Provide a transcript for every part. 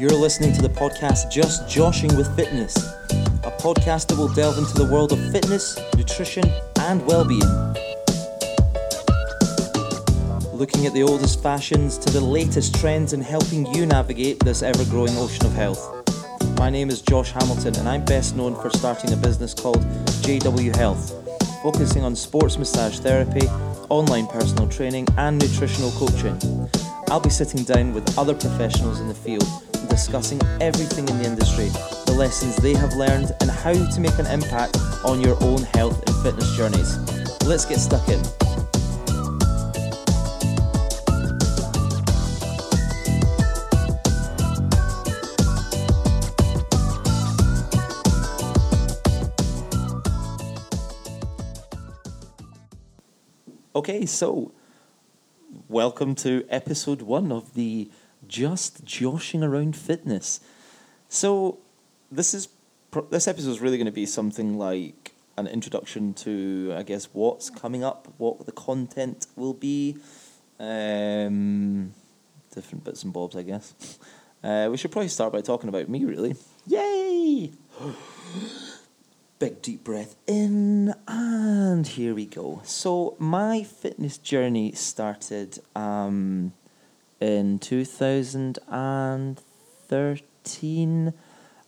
You're listening to the podcast Just Joshing with Fitness, a podcast that will delve into the world of fitness, nutrition, and well-being. Looking at the oldest fashions to the latest trends and helping you navigate this ever-growing ocean of health. My name is Josh Hamilton, and I'm best known for starting a business called JW Health, focusing on sports massage therapy, online personal training, and nutritional coaching. I'll be sitting down with other professionals in the field and discussing everything in the industry, the lessons they have learned, and how to make an impact on your own health and fitness journeys. Let's get stuck in. Okay, so welcome to episode 1 of the Just Joshing Around Fitness. So this episode is really going to be something like an introduction to, I guess, what's coming up, what the content will be, different bits and bobs, I guess. We should probably start by talking about me, really. Yay! Big deep breath in, and here we go. So my fitness journey started in 2013.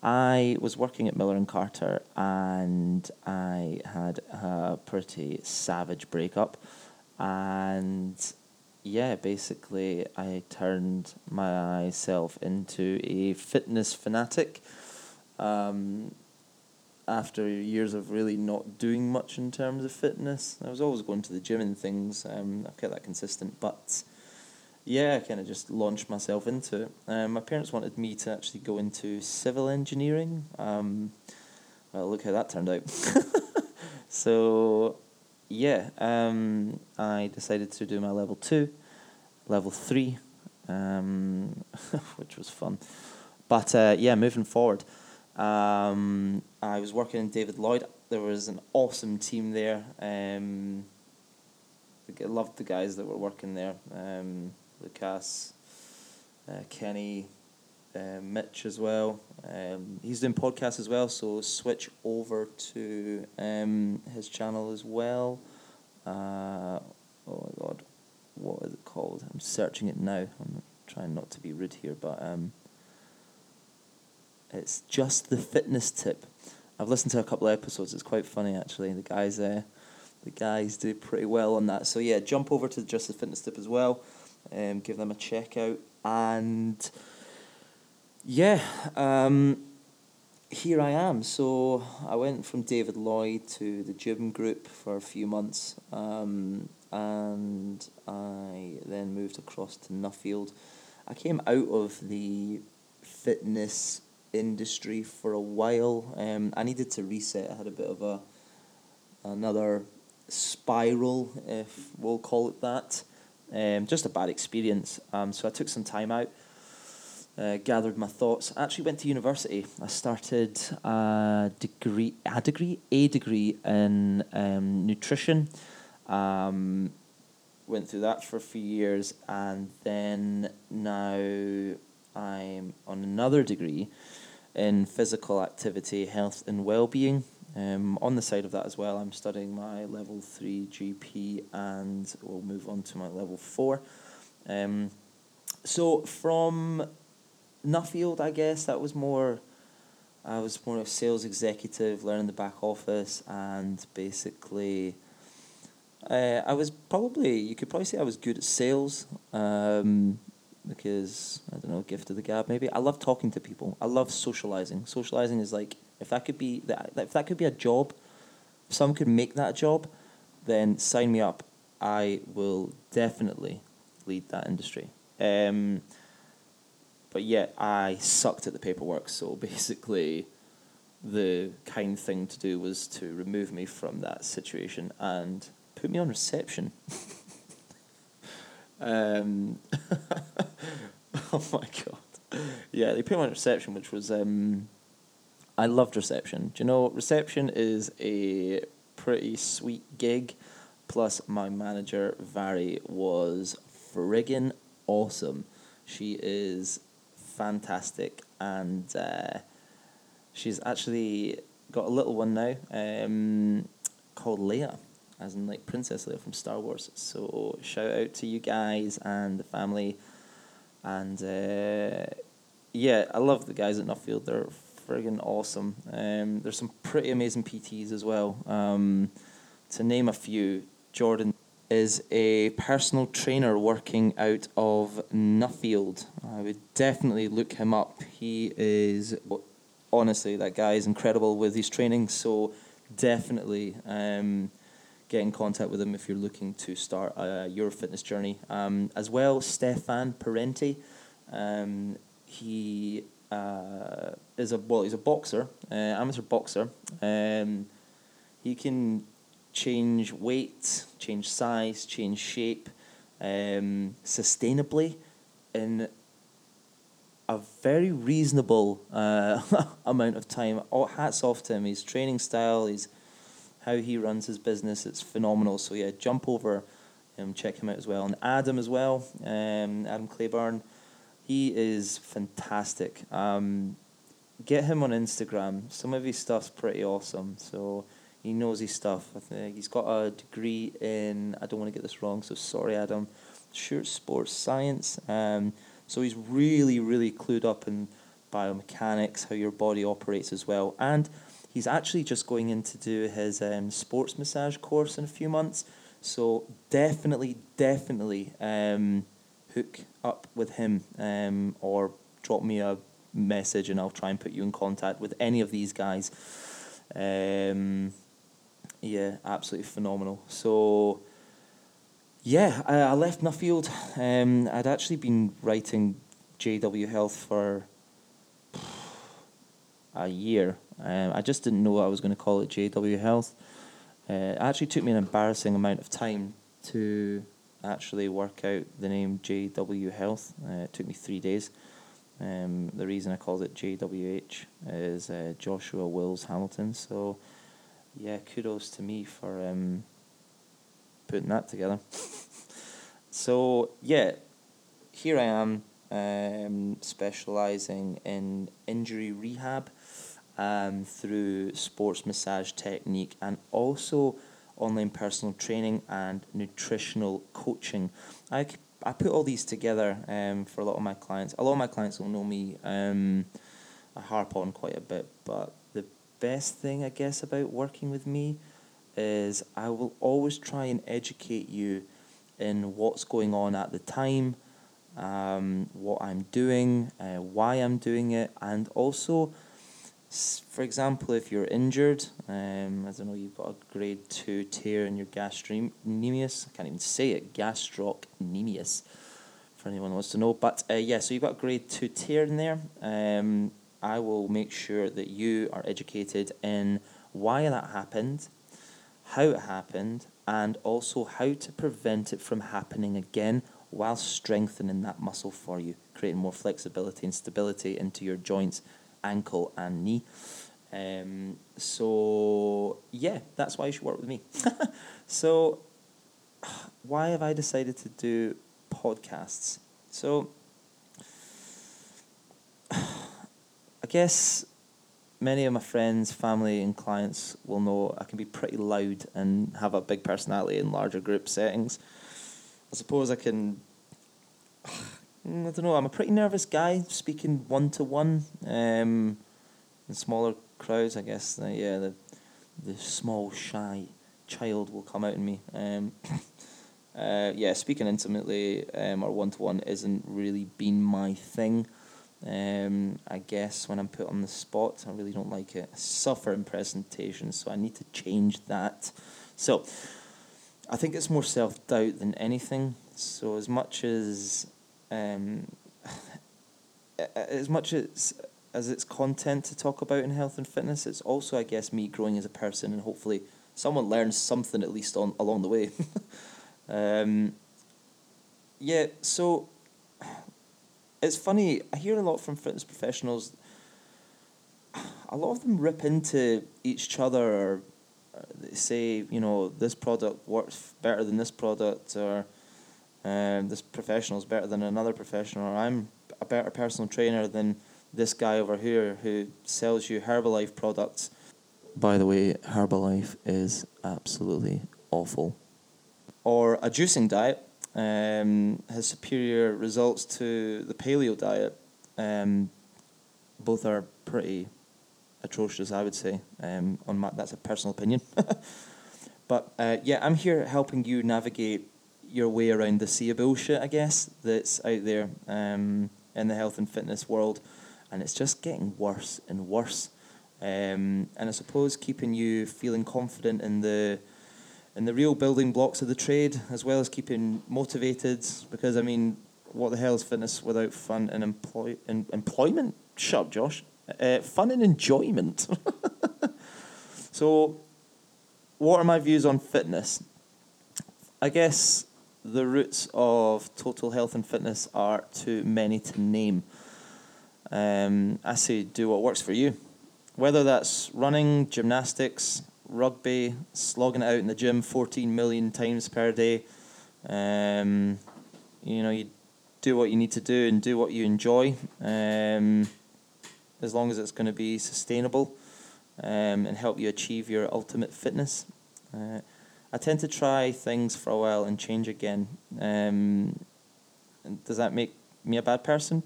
I was working at Miller & Carter, and I had a pretty savage breakup. And yeah, basically I turned myself into a fitness fanatic. After years of really not doing much in terms of fitness. I was always going to the gym and things. I've kept that consistent. But yeah, I kind of just launched myself into it. My parents wanted me to actually go into civil engineering. Well, look how that turned out. So yeah, I decided to do my level 2, level 3, which was fun. But yeah, moving forward. I was working in David Lloyd. There was an awesome team there. I loved the guys that were working there. Lucas, Kenny, Mitch as well. He's doing podcasts as well, so switch over to his channel as well. Oh my God, what is it called? I'm searching it now. I'm trying not to be rude here, but it's Just The Fitness Tip. I've listened to a couple of episodes. It's quite funny, actually. The guys do pretty well on that. So yeah, jump over to Just The Fitness Tip as well. Give them a check out. And yeah, here I am. So I went from David Lloyd to the gym group for a few months. And I then moved across to Nuffield. I came out of the fitness industry for a while. I needed to reset. I had a bit of another spiral, if we'll call it that. Just a bad experience. So I took some time out, gathered my thoughts. I actually went to university. I started a degree in nutrition. Went through that for a few years, and then now I'm on another degree in physical activity, health and well-being. On the side of that as well, I'm studying my level 3 GP, and we'll move on to my level 4. So from Nuffield, I guess, I was more of a sales executive, learning the back office, and basically you could probably say I was good at sales, because, I don't know, gift of the gab maybe. I love talking to people. I love socialising. Socialising is like, if that could be a job, if someone could make that a job, then sign me up. I will definitely lead that industry. But yeah, I sucked at the paperwork, so basically the kind thing to do was to remove me from that situation and put me on reception. Oh my God. Yeah, they put me on reception, which was, I loved reception. Do you know, reception is a pretty sweet gig. Plus, my manager, Vary, was friggin' awesome. She is fantastic, and she's actually got a little one now called Leia, as in like Princess Leia from Star Wars. So shout out to you guys and the family, and yeah, I love the guys at Nuffield. They're friggin' awesome. There's some pretty amazing PTs as well. To name a few, Jordan is a personal trainer working out of Nuffield. I would definitely look him up. He is, honestly, that guy is incredible with his training, so definitely get in contact with him if you're looking to start your fitness journey. As well, Stefan Parenti, he is he's a boxer, amateur boxer. He can change weight, change size, change shape sustainably in a very reasonable amount of time. Oh, hats off to him. His training style, how he runs his business, it's phenomenal. So yeah, jump over and check him out as well. And Adam as well, Adam Claiborne, he is fantastic. Get him on Instagram. Some of his stuff's pretty awesome, so he knows his stuff. I think he's got a degree in, I don't want to get this wrong, so sorry, Adam, sports science. So he's really, really clued up in biomechanics, how your body operates as well. And he's actually just going in to do his sports massage course in a few months. So definitely hook up with him, or drop me a message and I'll try and put you in contact with any of these guys. Yeah, absolutely phenomenal. So yeah, I left Nuffield. I'd actually been writing JW Health for a year. I just didn't know I was going to call it JW Health. It actually took me an embarrassing amount of time to actually work out the name JW Health. It took me 3 days. The reason I called it JWH is Joshua Wills Hamilton. So yeah, kudos to me for putting that together. So yeah, here I am, specialising in injury rehab through sports massage technique, and also online personal training and nutritional coaching. I put all these together for a lot of my clients. A lot of my clients will know me. I harp on quite a bit, but the best thing, I guess, about working with me is I will always try and educate you in what's going on at the time, what I'm doing, why I'm doing it, and also, for example, if you're injured, I don't know, you've got a grade 2 tear in your gastrocnemius. I can't even say it, gastrocnemius, for anyone who wants to know. But yeah, so you've got a grade 2 tear in there. I will make sure that you are educated in why that happened, how it happened, and also how to prevent it from happening again while strengthening that muscle for you, creating more flexibility and stability into your joints, ankle and knee. So yeah, that's why you should work with me. So why have I decided to do podcasts? So I guess many of my friends, family and clients will know I can be pretty loud and have a big personality in larger group settings. I suppose I can, I don't know, I'm a pretty nervous guy speaking one-to-one in smaller crowds, I guess. Yeah, the small, shy child will come out in me. Yeah, speaking intimately or one-to-one isn't really been my thing. I guess when I'm put on the spot, I really don't like it. I suffer in presentations, so I need to change that. So I think it's more self-doubt than anything. So as much as it's content to talk about in health and fitness, it's also, I guess, me growing as a person, and hopefully someone learns something at least along the way. Yeah, so it's funny, I hear a lot from fitness professionals, a lot of them rip into each other, or they say, you know, this product works better than this product, or this professional's better than another professional, or I'm a better personal trainer than this guy over here who sells you Herbalife products. By the way, Herbalife is absolutely awful. Or a juicing diet has superior results to the paleo diet. Both are pretty atrocious, I would say. That's a personal opinion. But yeah, I'm here helping you navigate your way around the sea of bullshit, I guess, that's out there in the health and fitness world. And it's just getting worse and worse. And I suppose keeping you feeling confident in the real building blocks of the trade, as well as keeping motivated, because, I mean, what the hell is fitness without fun and employment? Shut up, Josh. Fun and enjoyment. So, what are my views on fitness? I guess the roots of total health and fitness are too many to name. I say do what works for you. Whether that's running, gymnastics, rugby, slogging it out in the gym 14 million times per day. You do what you need to do and do what you enjoy, as long as it's going to be sustainable and help you achieve your ultimate fitness. I tend to try things for a while and change again. Does that make me a bad person?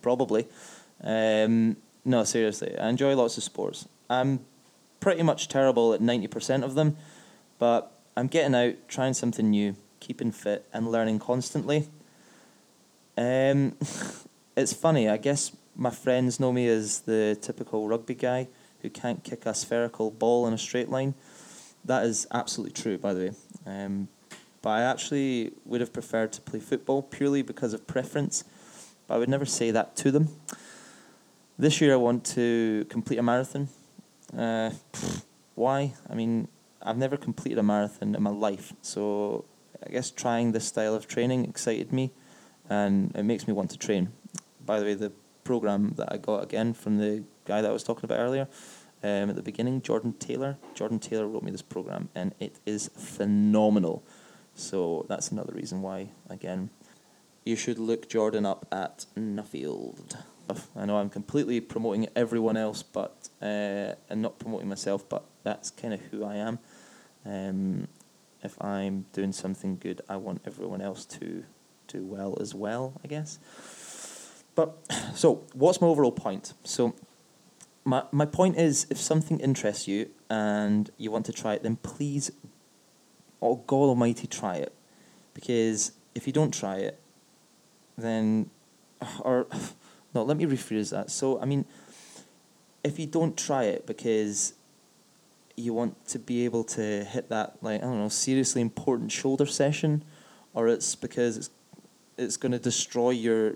Probably. No, seriously, I enjoy lots of sports. I'm pretty much terrible at 90% of them, but I'm getting out, trying something new, keeping fit and learning constantly. It's funny, I guess my friends know me as the typical rugby guy who can't kick a spherical ball in a straight line. That is absolutely true, by the way. But I actually would have preferred to play football purely because of preference, but I would never say that to them. This year I want to complete a marathon. Why? I mean, I've never completed a marathon in my life, so I guess trying this style of training excited me and it makes me want to train. By the way, the program that I got again from the guy that I was talking about earlier at the beginning, Jordan Taylor wrote me this program and it is phenomenal. So that's another reason why, again, you should look Jordan up at Nuffield. I know I'm completely promoting everyone else but and not promoting myself, but that's kind of who I am. If I'm doing something good, I want everyone else to do well as well, I guess. But so what's my overall point? So my point is, if something interests you and you want to try it, then please, oh God almighty, try it. Because if you don't try it, then no, let me rephrase that. So, I mean, if you don't try it because you want to be able to hit that, like, I don't know, seriously important shoulder session, or it's because it's going to destroy your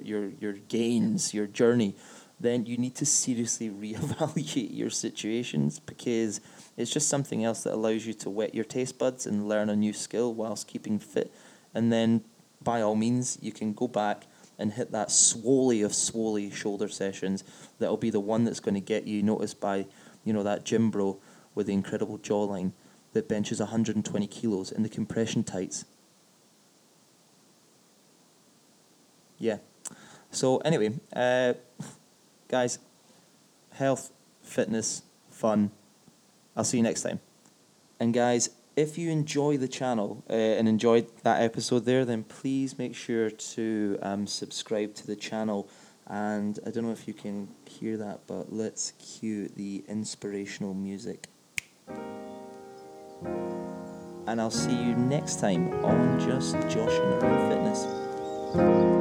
gains, your journey, then you need to seriously reevaluate your situations, because it's just something else that allows you to whet your taste buds and learn a new skill whilst keeping fit. And then, by all means, you can go back and hit that swoley shoulder sessions. That'll be the one that's going to get you noticed by, that gym bro with the incredible jawline that benches 120 kilos in the compression tights. Yeah. So anyway, guys, health, fitness, fun. I'll see you next time. And guys, if you enjoy the channel and enjoyed that episode there, then please make sure to subscribe to the channel. And I don't know if you can hear that, but let's cue the inspirational music. And I'll see you next time on Just Josh and Fitness.